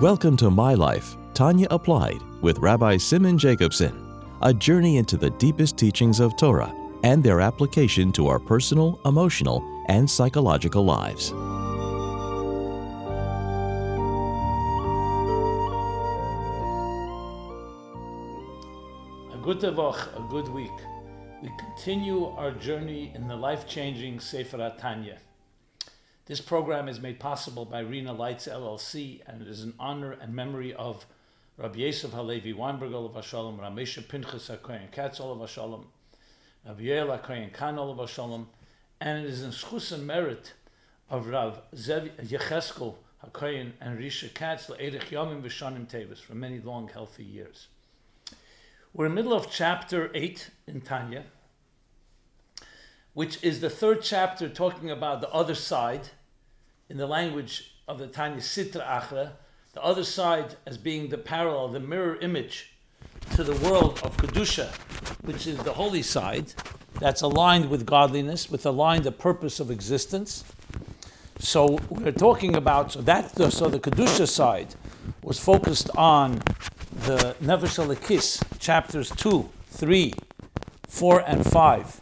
Welcome to My Life, Tanya Applied with Rabbi Simon Jacobson, a journey into the deepest teachings of Torah and their application to our personal, emotional, and psychological lives. A good Tavach, a good week. We continue our journey in the life-changing Seferat Tanya. This program is made possible by Rina Lights LLC, and it is in honor and memory of Rabbi Yeshiv HaLevi Weinberg, Olav Shalom, Ramesha Pinchas HaKoyen Katz, Olav Shalom, Rav Yael HaKoyen Kan, Olav Shalom, and it is in schus and merit of Rav Yecheskel HaKoyen and Risha Katz le'erich yomim v'shanim tevis, for many long, healthy years. We're in the middle of chapter 8 in Tanya, which is the third chapter talking about the other side. In the language of the Tanya, sitra achra, the other side as being the parallel, the mirror image to the world of kedusha, which is the holy side that's aligned with godliness, with aligned the purpose of existence. So we're talking about so the kedusha side was focused on the nefesh alakis, chapters 2, 3, 4, and 5,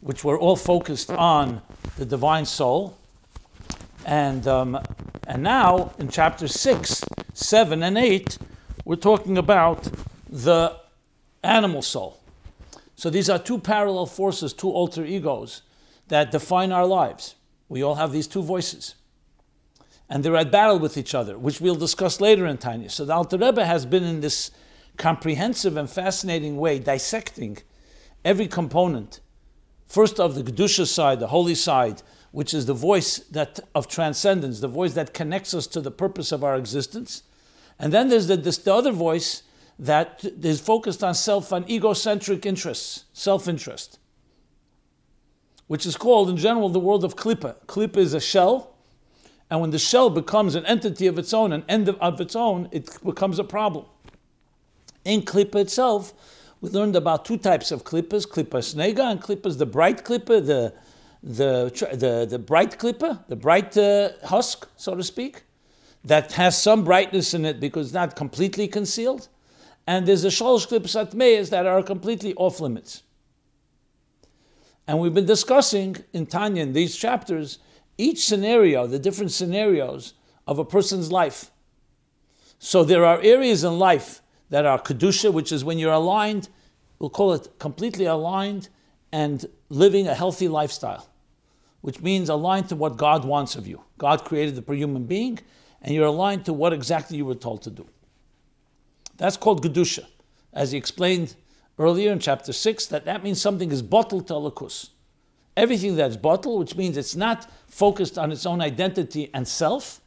which were all focused on the divine soul. And now in chapters 6, 7, and 8, we're talking about the animal soul. So these are two parallel forces, two alter egos that define our lives. We all have these two voices. And they're at battle with each other, which we'll discuss later in Tanya. So the Alter Rebbe has been in this comprehensive and fascinating way dissecting every component. First of the kedusha side, the holy side, which is the voice that of transcendence, the voice that connects us to the purpose of our existence. And then there's the other voice that is focused on self, on egocentric interests, self-interest, which is called in general the world of klippa. Klippa is a shell, and when the shell becomes an entity of its own, an end of its own, it becomes a problem. In klippa itself, we learned about two types of klippas, klippas snega and klippas, the bright klippa, the bright klippa, the bright husk, so to speak, that has some brightness in it because it's not completely concealed. And there's the shalosh klipasat mei that are completely off limits. And we've been discussing in Tanya, in these chapters, each scenario, the different scenarios of a person's life. So there are areas in life that are kedusha, which is when you're aligned, we'll call it completely aligned and living a healthy lifestyle, which means aligned to what God wants of you. God created the human being, and you're aligned to what exactly you were told to do. That's called kedusha. As he explained earlier in chapter 6, that means something is bottul to alakus. Everything that's bottul, which means it's not focused on its own identity and self,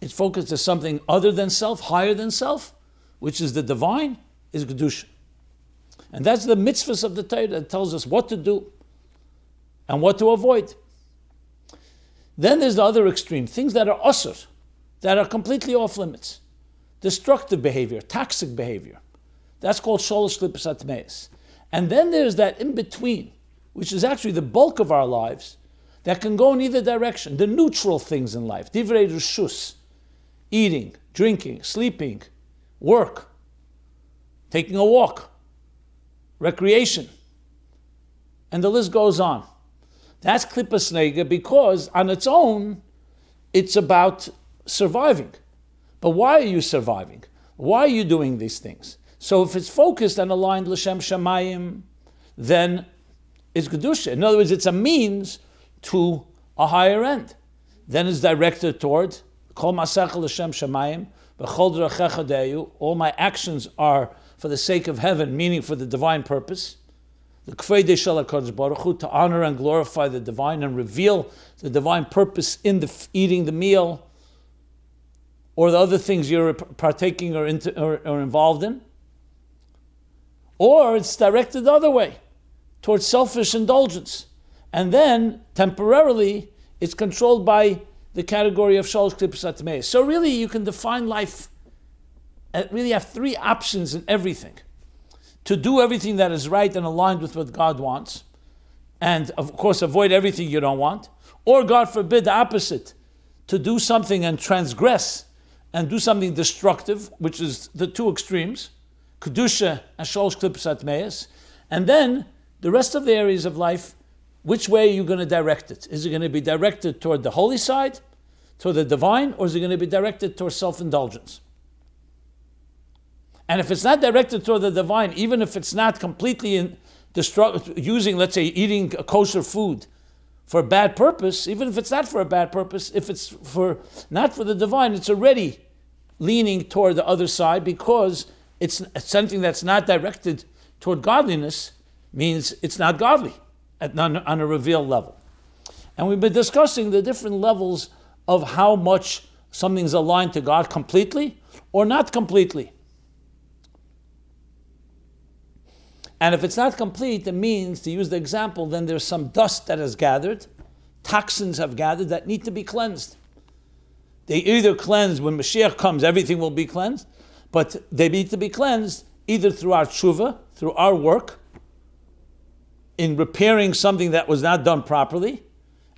it's focused to something other than self, higher than self, which is the divine, is kedusha. And that's the mitzvahs of the Torah that tells us what to do and what to avoid. Then there's the other extreme, things that are asur, that are completely off limits. Destructive behavior, toxic behavior. That's called shalosh klipot hatemeiot. And then there's that in-between, which is actually the bulk of our lives, that can go in either direction. The neutral things in life, divrei reshus, eating, drinking, sleeping, work, taking a walk, recreation, and the list goes on. That's Klippas Neger, because on its own, it's about surviving. But why are you surviving? Why are you doing these things? So if it's focused and aligned L'Shem Shemayim, then it's kedusha. In other words, it's a means to a higher end. Then it's directed toward Kol masach l'shem shemayim, b'chol d'rachecha de'ayu. All my actions are for the sake of heaven, meaning for the divine purpose. The k'vede shel HaKadosh Baruch Hu, to honor and glorify the divine and reveal the divine purpose in the eating the meal or the other things you're partaking or involved in. Or it's directed the other way, towards selfish indulgence. And then, temporarily, it's controlled by the category of shalosh klipot hatemeiot. So really, you can define life, really have three options in everything. To do everything that is right and aligned with what God wants, and of course avoid everything you don't want, or God forbid the opposite, to do something and transgress and do something destructive, which is the two extremes, kedusha and shalosh klipasat mei, and then the rest of the areas of life, which way are you going to direct it? Is it going to be directed toward the holy side, toward the divine, or is it going to be directed toward self-indulgence? And if it's not directed toward the divine, even if it's not completely using, let's say, eating a kosher food for a bad purpose, even if it's not for a bad purpose, if it's not for the divine, it's already leaning toward the other side, because it's something that's not directed toward godliness, means it's not godly on a revealed level. And we've been discussing the different levels of how much something's aligned to God completely or not completely. And if it's not complete, it means, to use the example, then there's some dust that has gathered, toxins have gathered that need to be cleansed. They either cleanse, when Mashiach comes, everything will be cleansed, but they need to be cleansed either through our tshuva, through our work, in repairing something that was not done properly.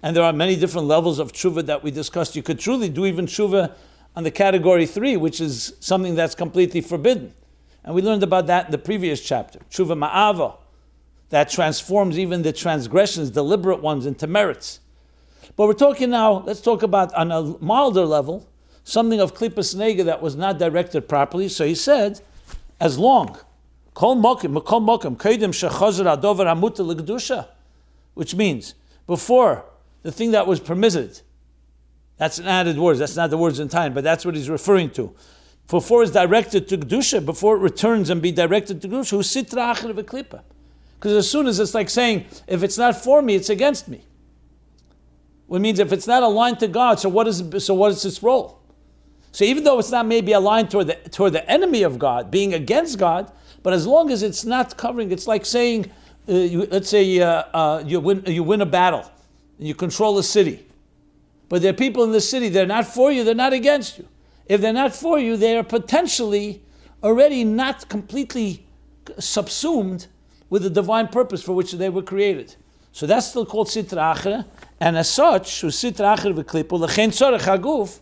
And there are many different levels of tshuva that we discussed. You could truly do even tshuva on the category 3, which is something that's completely forbidden. And we learned about that in the previous chapter. Tshuva ma'avah, that transforms even the transgressions, deliberate ones, into merits. But we're talking now, let's talk about on a milder level, something of Klippas Neger that was not directed properly. So he said, as long, which means, before the thing that was permitted, that's an added word, that's not the words in time, but that's what he's referring to. Before it's directed to kedusha, before it returns and be directed to kedusha, who sitra achra. Because as soon as it's like saying, if it's not for me, it's against me. Which means if it's not aligned to God, so what is its role? So even though it's not maybe aligned toward the enemy of God, being against God, but as long as it's not covering, it's like saying, let's say you win a battle, and you control a city, but there are people in the city, they're not for you, they're not against you. If they're not for you, they are potentially already not completely subsumed with the divine purpose for which they were created. So that's still called sitra achra, and as such, sitra achra v'klipo l'chein tzorech haguf,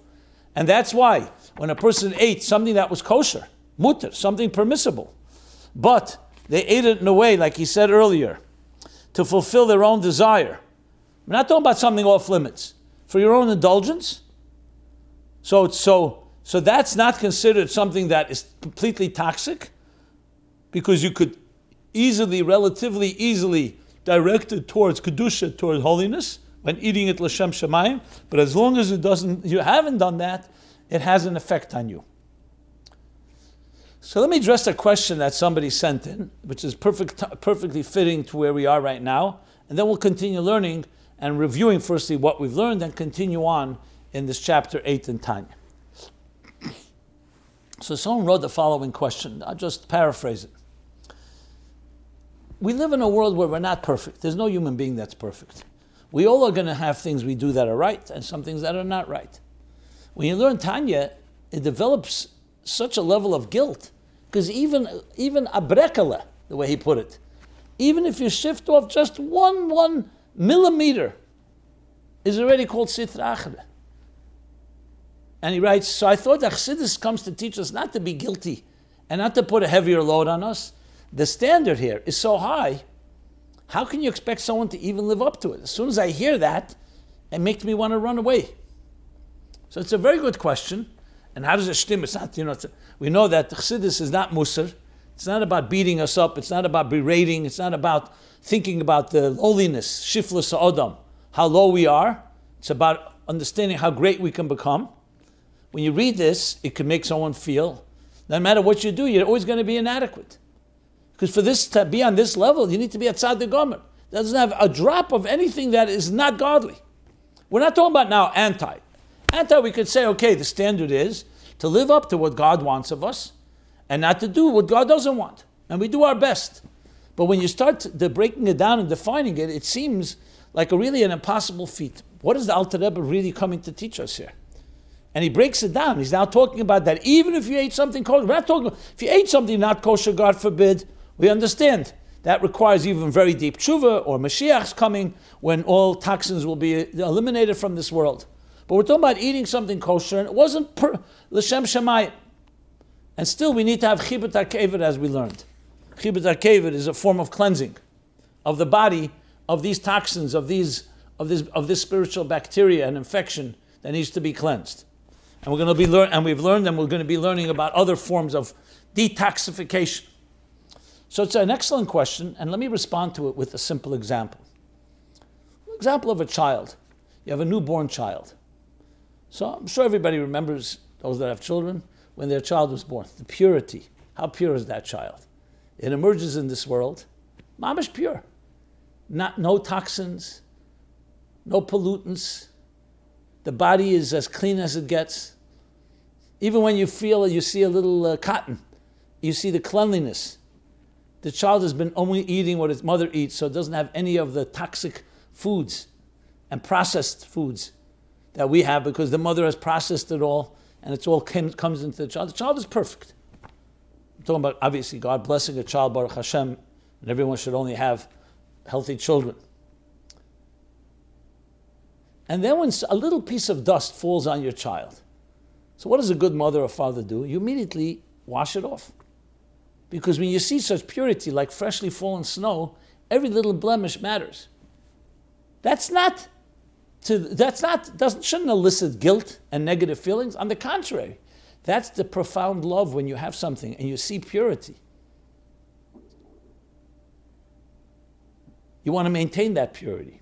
and that's why when a person ate something that was kosher, mutter, something permissible, but they ate it in a way, like he said earlier, to fulfill their own desire. We're not talking about something off limits. For your own indulgence, so that's not considered something that is completely toxic, because you could relatively easily direct it towards kedusha, towards holiness, when eating it L'Shem Shemayim. But as long as you haven't done that, it has an effect on you. So let me address a question that somebody sent in, which is perfectly fitting to where we are right now. And then we'll continue learning and reviewing firstly what we've learned and continue on in this chapter 8 in Tanya. So someone wrote the following question. I'll just paraphrase it. We live in a world where we're not perfect. There's no human being that's perfect. We all are going to have things we do that are right and some things that are not right. When you learn Tanya, it develops such a level of guilt, because even abrekala, the way he put it, even if you shift off just one millimeter, is already called sitra achra. And he writes, so I thought that Chassidus comes to teach us not to be guilty and not to put a heavier load on us. The standard here is so high, how can you expect someone to even live up to it? As soon as I hear that, it makes me want to run away. So it's a very good question. And how does it shtim? It's not, we know that Chassidus is not musar. It's not about beating us up. It's not about berating. It's not about thinking about the lowliness, shifla sa'odam, how low we are. It's about understanding how great we can become. When you read this, it can make someone feel, no matter what you do, you're always going to be inadequate. Because for this to be on this level, you need to be at tzaddik gomer. That doesn't have a drop of anything that is not godly. We're not talking about now anti. Anti, we could say, okay, the standard is to live up to what God wants of us and not to do what God doesn't want. And we do our best. But when you start breaking it down and defining it, it seems like really an impossible feat. What is the Alter Rebbe really coming to teach us here? And he breaks it down. He's now talking about that even if you ate something kosher, we're not talking about, if you ate something not kosher, God forbid, we understand. That requires even very deep tshuva or Mashiach's coming when all toxins will be eliminated from this world. But we're talking about eating something kosher, and it wasn't L'Shem Shemayim. And still we need to have Chibut HaKever, as we learned. Chibut HaKever is a form of cleansing of the body of these toxins, of this spiritual bacteria and infection that needs to be cleansed. And we're going to be learning about other forms of detoxification. So it's an excellent question, and let me respond to it with a simple example. An example of a child. You have a newborn child. So I'm sure everybody remembers, those that have children, when their child was born. The purity. How pure is that child? It emerges in this world. Mamish pure. No toxins, no pollutants. The body is as clean as it gets. Even when you feel, you see a little cotton, you see the cleanliness. The child has been only eating what its mother eats, so it doesn't have any of the toxic foods and processed foods that we have, because the mother has processed it all, and it's all comes into the child. The child is perfect. I'm talking about, obviously, God blessing a child, Baruch Hashem, and everyone should only have healthy children. And then when a little piece of dust falls on your child, so what does a good mother or father do? You immediately wash it off. Because when you see such purity, like freshly fallen snow, every little blemish matters. That shouldn't elicit guilt and negative feelings. On the contrary, that's the profound love when you have something and you see purity. You want to maintain that purity.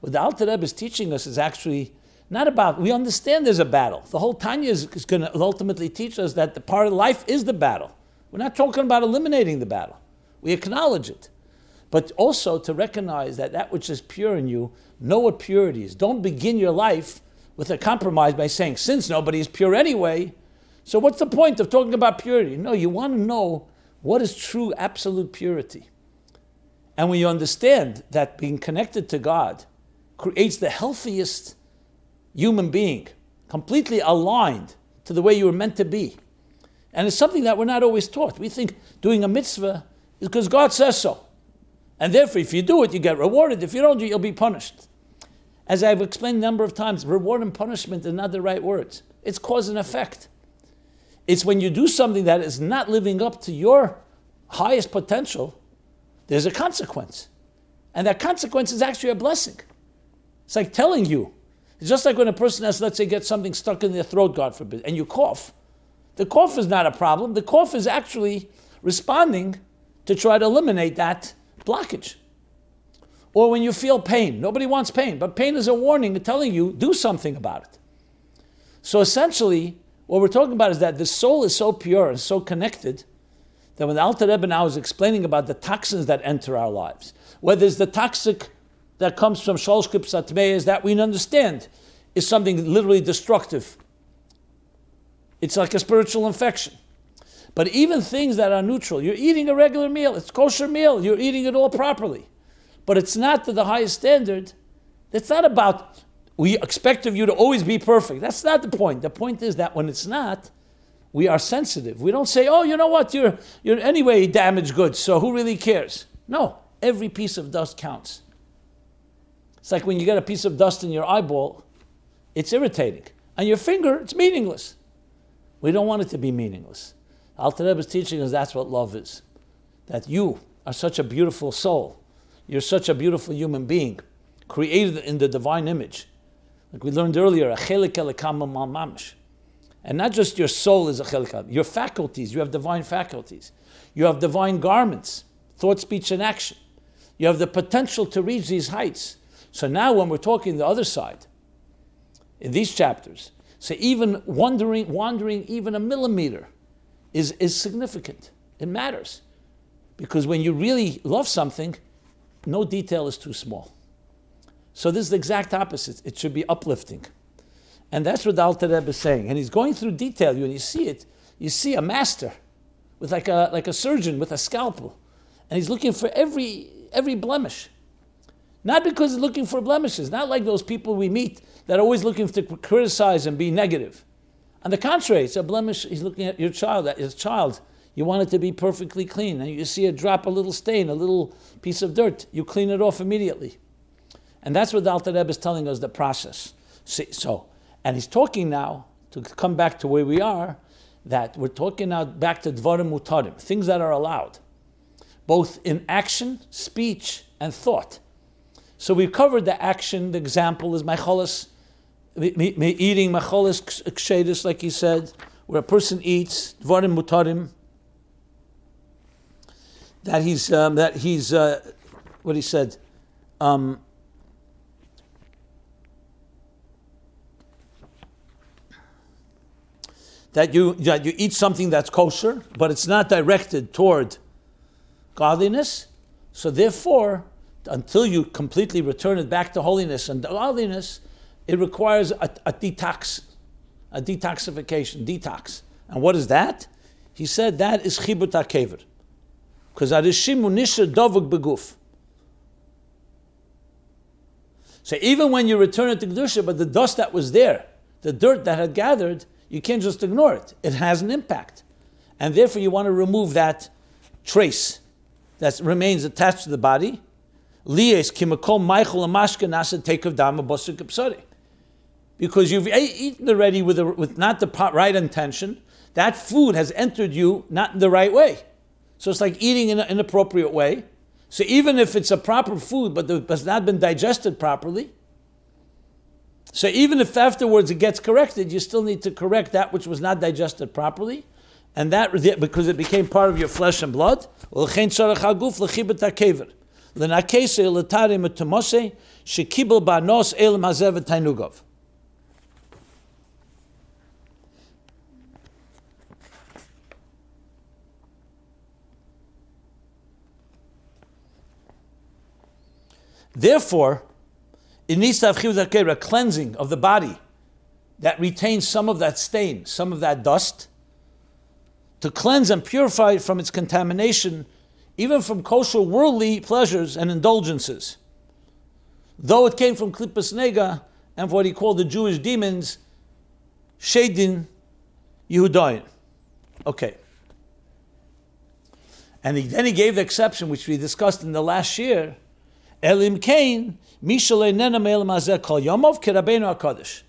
What the Alter Rebbe is teaching us is actually not about, we understand there's a battle. The whole Tanya is going to ultimately teach us that the part of life is the battle. We're not talking about eliminating the battle. We acknowledge it. But also to recognize that that which is pure in you, know what purity is. Don't begin your life with a compromise by saying, since nobody is pure anyway, so what's the point of talking about purity? No, you want to know what is true absolute purity. And when you understand that being connected to God creates the healthiest human being, completely aligned to the way you were meant to be. And it's something that we're not always taught. We think doing a mitzvah is because God says so. And therefore, if you do it, you get rewarded. If you don't do it, you'll be punished. As I've explained a number of times, reward and punishment are not the right words. It's cause and effect. It's when you do something that is not living up to your highest potential, there's a consequence. And that consequence is actually a blessing. It's like telling you. It's just like when a person has, let's say, gets something stuck in their throat, God forbid, and you cough. The cough is not a problem. The cough is actually responding to try to eliminate that blockage. Or when you feel pain. Nobody wants pain, but pain is a warning telling you, do something about it. So essentially, what we're talking about is that the soul is so pure and so connected that when the Alter Rebbe now is explaining about the toxins that enter our lives, whether it's the toxic that comes from shalosh klipot hatemeiot that we understand is something literally destructive. It's like a spiritual infection. But even things that are neutral, you're eating a regular meal, it's kosher meal, you're eating it all properly. But it's not to the highest standard. It's not about, we expect of you to always be perfect. That's not the point. The point is that when it's not, we are sensitive. We don't say, oh, you know what, you're anyway damaged goods, so who really cares? No, every piece of dust counts. It's like when you get a piece of dust in your eyeball, it's irritating. And your finger, it's meaningless. We don't want it to be meaningless. Alter Rebbe is teaching us that's what love is. That you are such a beautiful soul. You're such a beautiful human being, created in the divine image. Like we learned earlier, a chelik elikam mamash. And not just your soul is a chelik, your faculties, you have divine faculties. You have divine garments, thought, speech, and action. You have the potential to reach these heights. So now when we're talking the other side, in these chapters, so even wandering even a millimeter is significant. It matters. Because when you really love something, no detail is too small. So this is the exact opposite. It should be uplifting. And that's what the Alter Rebbe is saying. And he's going through detail. When you see it, you see a master with like a surgeon with a scalpel. And he's looking for every blemish. Not because he's looking for blemishes. Not like those people we meet that are always looking to criticize and be negative. On the contrary, it's a blemish. He's looking at your child. At his child, you want it to be perfectly clean. And you see a drop, a little stain, a little piece of dirt. You clean it off immediately. And that's what the Alter Rebbe is telling us, the process. See, so, And he's talking now, to come back to where we are, that we're talking now back to dvarim mutarim, things that are allowed, both in action, speech, and thought. So we've covered the action. The example is macholis, me eating macholis kshedus, like he said, where a person eats dvarim mutarim, that he's what he said, that you eat something that's kosher, but it's not directed toward godliness. So therefore, until you completely return it back to holiness and godliness, it requires a detoxification. And what is that? He said that is Chibut HaKever. Because Arishimu Nisha Dovuk Beguf. So even when you return it to kedusha, but the dust that was there, the dirt that had gathered, you can't just ignore it. It has an impact. And therefore you want to remove that trace that remains attached to the body. Because you've eaten already with not the right intention, that food has entered you not in the right way. So it's like eating in an inappropriate way. So even if it's a proper food, but it has not been digested properly, so even if afterwards it gets corrected, you still need to correct that which was not digested properly, and that because it became part of your flesh and blood. Therefore, it needs to have a cleansing of the body that retains some of that stain, some of that dust, to cleanse and purify it from its contamination, even from kosher worldly pleasures and indulgences. Though it came from Klippas Neger and what he called the Jewish demons, Shedin yehudayin. Okay. And then he gave the exception, which we discussed in the last year, Elim Kain, Mishalei Nenam Elim Azeh Kol Yomov Kerabeinu HaKadosh.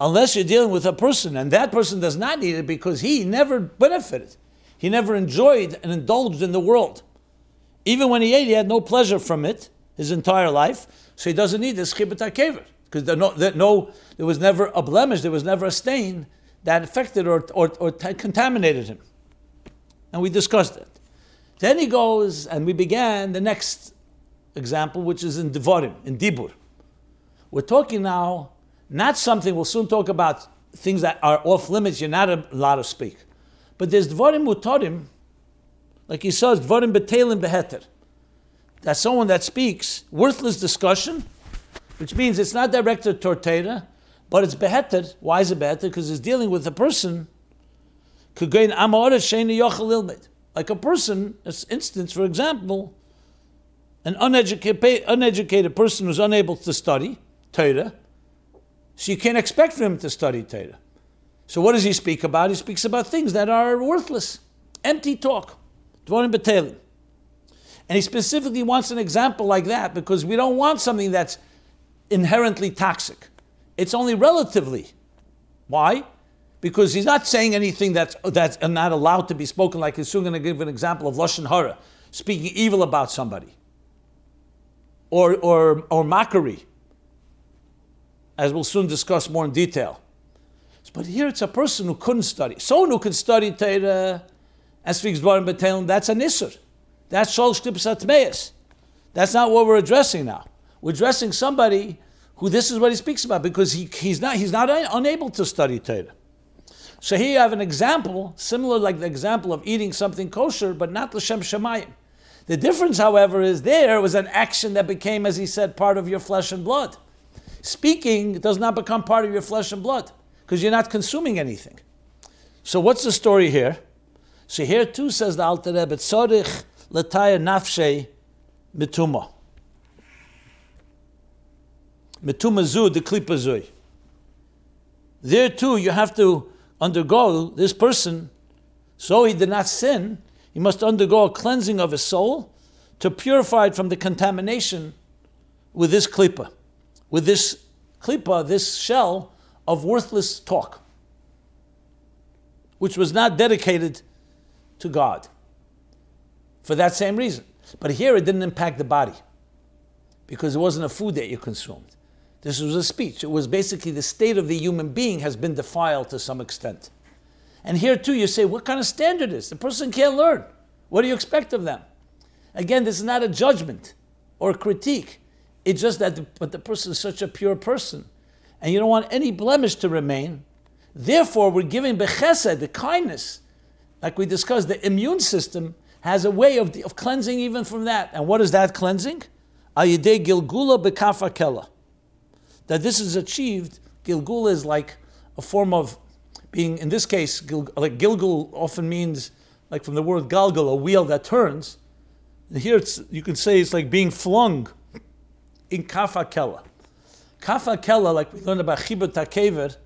Unless you're dealing with a person, and that person does not need it because he never benefited. He never enjoyed and indulged in the world. Even when he ate, he had no pleasure from it his entire life, so he doesn't need this Chibut HaKever, because there was never a blemish, there was never a stain that affected or contaminated him. And we discussed it. Then he goes, and we began the next example, which is in Devarim, in Dibur. We're talking now, not something, we'll soon talk about things that are off limits, you're not allowed to speak. But there's Devarim Mutarim, like he says, Devarim Betelim Beheter. That's someone that speaks worthless discussion, which means it's not directed toward Torah, but it's Beheter. Why is it Beheter? Because it's dealing with a person, like a person, as instance, for example, an uneducated person who's unable to study Torah, so you can't expect for him to study Torah. So what does he speak about? He speaks about things that are worthless, empty talk, dvarim betelim. And he specifically wants an example like that because we don't want something that's inherently toxic. It's only relatively. Why? Because he's not saying anything that's not allowed to be spoken, like he's soon going to give an example of Lashon Hara, speaking evil about somebody. Or mockery, as we'll soon discuss more in detail. But here it's a person who couldn't study. Someone who could study Torah and speaks Dvarim B'Teilim, that's an isur. That's shalosh klipot hatemeiot. That's not what we're addressing now. We're addressing somebody who this is what he speaks about because he's not unable to study Torah. So here you have an example, similar like the example of eating something kosher, but not L'Shem Shemayim. The difference, however, is there was an action that became, as he said, part of your flesh and blood. Speaking does not become part of your flesh and blood because you're not consuming anything. So what's the story here? So here too says the Alter Rebbe, Tzorich l'tayr nafshei Metuma. Metuma zu de klipa zui. There too you have to undergo this person, so he did not sin, he must undergo a cleansing of his soul to purify it from the contamination with this klippa, this shell of worthless talk, which was not dedicated to God for that same reason. But here it didn't impact the body because it wasn't a food that you consumed. This was a speech. It was basically the state of the human being has been defiled to some extent. And here too you say, what kind of standard is? The person can't learn. What do you expect of them? Again, this is not a judgment or a critique. It's just that the person is such a pure person and you don't want any blemish to remain. Therefore, we're giving bechesed, the kindness, like we discussed, the immune system has a way of cleansing even from that. And what is that cleansing? Ayidei gilgula b'kaf HaKela. That this is achieved, gilgula is like a form of being, in this case, like gilgul often means, like from the word galgal, a wheel that turns. And here it's, you can say it's like being flung in Kaf HaKela. Kaf HaKela, like we learned about Chibut HaKever,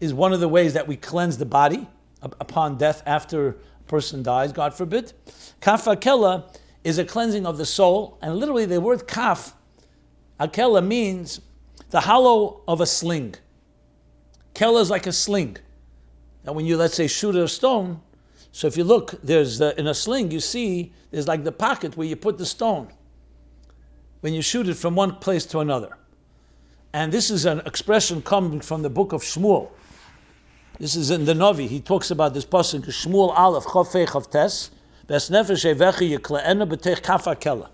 is one of the ways that we cleanse the body upon death after a person dies, God forbid. Kaf HaKela is a cleansing of the soul, and literally the word Kaf HaKela means the hollow of a sling. Kela is like a sling. Now when you, let's say, shoot a stone, so if you look, there's in a sling, you see there's like the pocket where you put the stone when you shoot it from one place to another. And this is an expression coming from the book of Shmuel. This is in the Novi. He talks about this passage, Shmuel Aleph, Chofei Chavtes, Ves Nefesh Evechi Yekle'ena B'teich Kaf HaKela.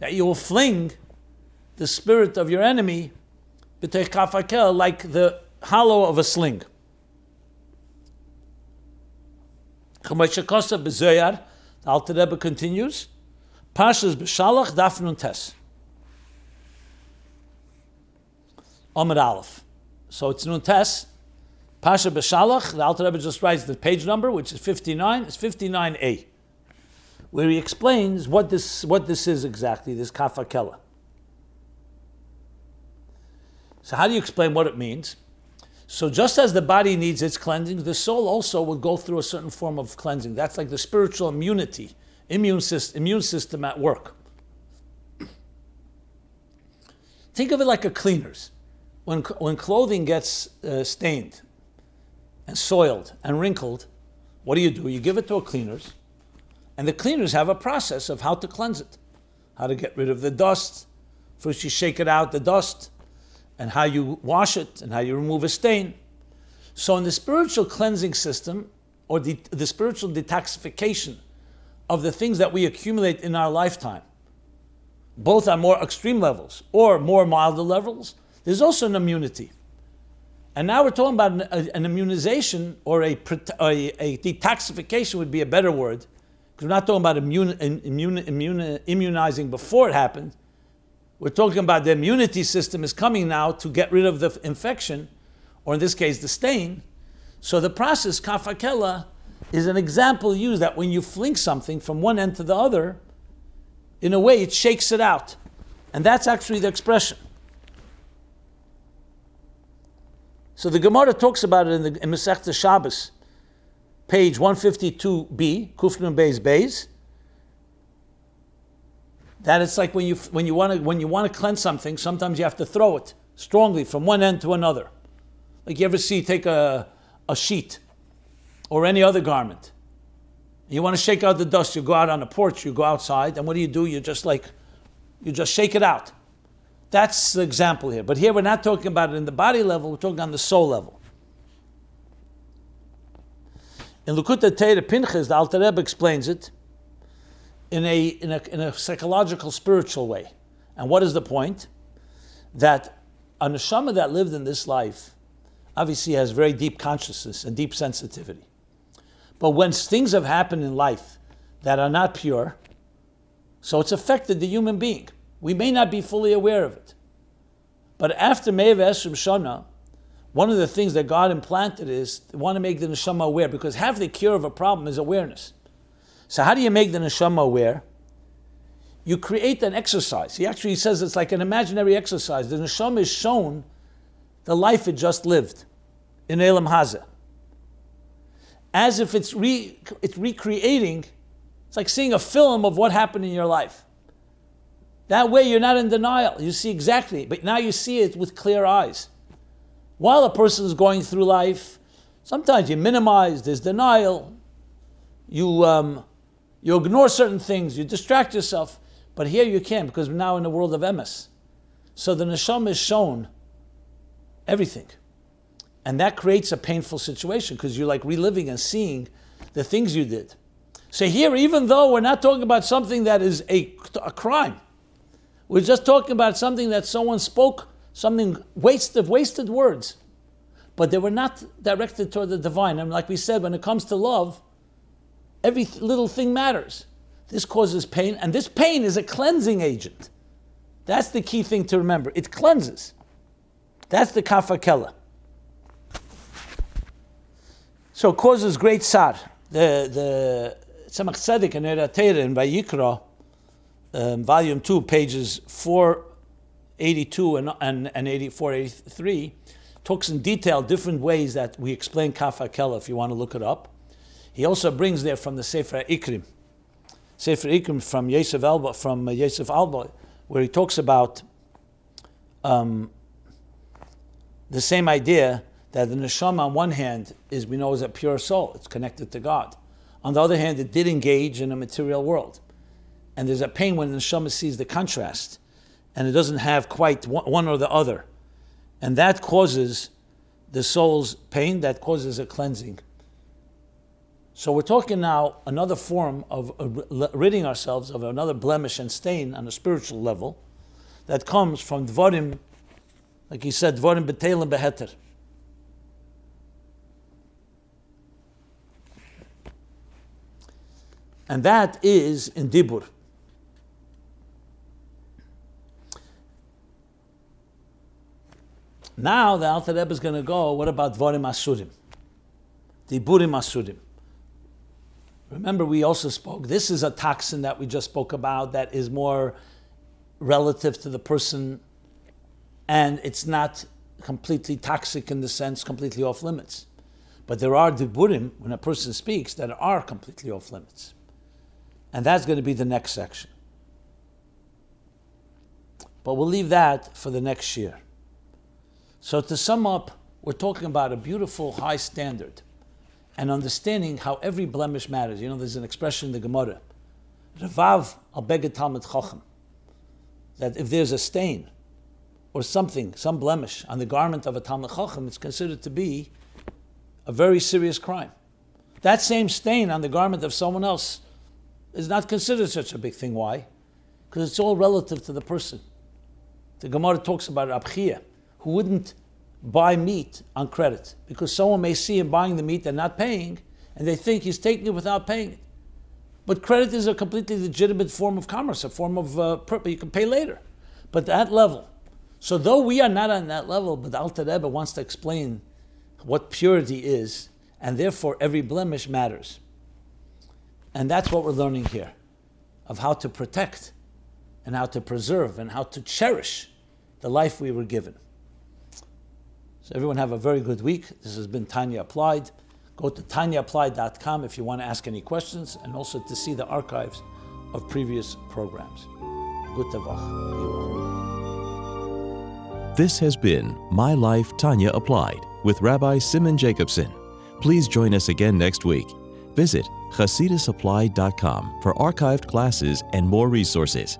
That you will fling the spirit of your enemy, B'teich Kaf HaKela, like the hollow of a sling. K'mashikosa B'zoyar, the Alter Rebbe continues, Parshas B'shalach Daf Nun Tes. Amr Aleph. So it's Nun Tes, Parsha B'shalach. The Alter Rebbe just writes the page number, which is 59. It's 59a, where he explains what this is exactly. This Kaf HaKela. So how do you explain what it means? So just as the body needs its cleansing, the soul also will go through a certain form of cleansing. That's like the spiritual immunity, immune system at work. Think of it like a cleaner's. When clothing gets stained and soiled and wrinkled, what do? You give it to a cleaners, and the cleaners have a process of how to cleanse it, how to get rid of the dust. First you shake it out, the dust, and how you wash it, and how you remove a stain. So in the spiritual cleansing system, or the spiritual detoxification of the things that we accumulate in our lifetime, both on more extreme levels or more milder levels, there's also an immunity. And now we're talking about an immunization, or a detoxification would be a better word, because we're not talking about immunizing before it happened. We're talking about the immunity system is coming now to get rid of the infection, or in this case, the stain. So the process, Kaf HaKela, is an example used that when you fling something from one end to the other, in a way it shakes it out. And that's actually the expression. So the Gemara talks about it in Masechta Shabbos, page 152b, Kufnun Beis, that it's like when you want to cleanse something, sometimes you have to throw it strongly from one end to another. Like you ever see, take a sheet or any other garment. You want to shake out the dust, you go out on a porch, you go outside, and what do? You just you just shake it out. That's the example here. But here we're not talking about it in the body level, we're talking on the soul level. In L'Kutei Torah Pinchas, the Alter Rebbe explains it in a psychological, spiritual way. And what is the point? That a neshama that lived in this life obviously has very deep consciousness and deep sensitivity. But when things have happened in life that are not pure, so it's affected the human being. We may not be fully aware of it. But after Meiv Esrim Shana, one of the things that God implanted is they want to make the neshama aware, because half the cure of a problem is awareness. So how do you make the neshama aware? You create an exercise. He actually says it's like an imaginary exercise. The neshama is shown the life it just lived in Elam Hazeh. As if it's recreating, it's like seeing a film of what happened in your life. That way you're not in denial. You see exactly, but now you see it with clear eyes. while a person is going through life, sometimes you minimize, there's denial, you ignore certain things, you distract yourself, but here you can't because we're now in the world of emes. So the neshama is shown everything. And that creates a painful situation because you're like reliving and seeing the things you did. So here, even though we're not talking about something that is a crime, we're just talking about something that someone spoke, something wasted words, but they were not directed toward the divine. And like we said, when it comes to love, every little thing matters. This causes pain, and this pain is a cleansing agent. That's the key thing to remember. It cleanses. That's the Kaf HaKela. So it causes great tsar. The Tzemach Tzedek and Eira Teira in Vayikra, volume 2, pages 482 and 84, 83, talks in detail different ways that we explain Kaf HaKela, if you want to look it up. He also brings there from the Sefer Ikrim from Yosef Albo, where he talks about the same idea, that the neshama on one hand is a pure soul, it's connected to God. On the other hand, it did engage in a material world. And there's a pain when the neshama sees the contrast and it doesn't have quite one or the other. And that causes the soul's pain, that causes a cleansing. So we're talking now another form of ridding ourselves of another blemish and stain on a spiritual level that comes from dvarim, like he said, dvarim betelim beheter. And that is in Dibur. Now the Alter Rebbe is going to go, what about Dvorim Asurim? Diburim Asurim. Remember we also spoke, this is a toxin that we just spoke about that is more relative to the person and it's not completely toxic in the sense completely off limits. But there are Diburim, when a person speaks, that are completely off limits. And that's going to be the next section. But we'll leave that for the next year. So to sum up, we're talking about a beautiful high standard and understanding how every blemish matters. You know, there's an expression in the Gemara, Revav al Beged Talmid Chacham, that if there's a stain or something, some blemish on the garment of a Talmid Chacham, it's considered to be a very serious crime. That same stain on the garment of someone else is not considered such a big thing. Why? Because it's all relative to the person. The Gemara talks about Abchia, who wouldn't buy meat on credit because someone may see him buying the meat and not paying, and they think he's taking it without paying it. But credit is a completely legitimate form of commerce, a form of you can pay later. But that level. So though we are not on that level, but Alter Rebbe wants to explain what purity is, and therefore every blemish matters. And that's what we're learning here, of how to protect and how to preserve and how to cherish the life we were given. So everyone have a very good week. This has been Tanya Applied. Go to tanyaapply.com if you want to ask any questions and also to see the archives of previous programs. Gute Woche. This has been My Life Tanya Applied with Rabbi Simon Jacobson. Please join us again next week. Visit HasidusApply.com for archived classes and more resources.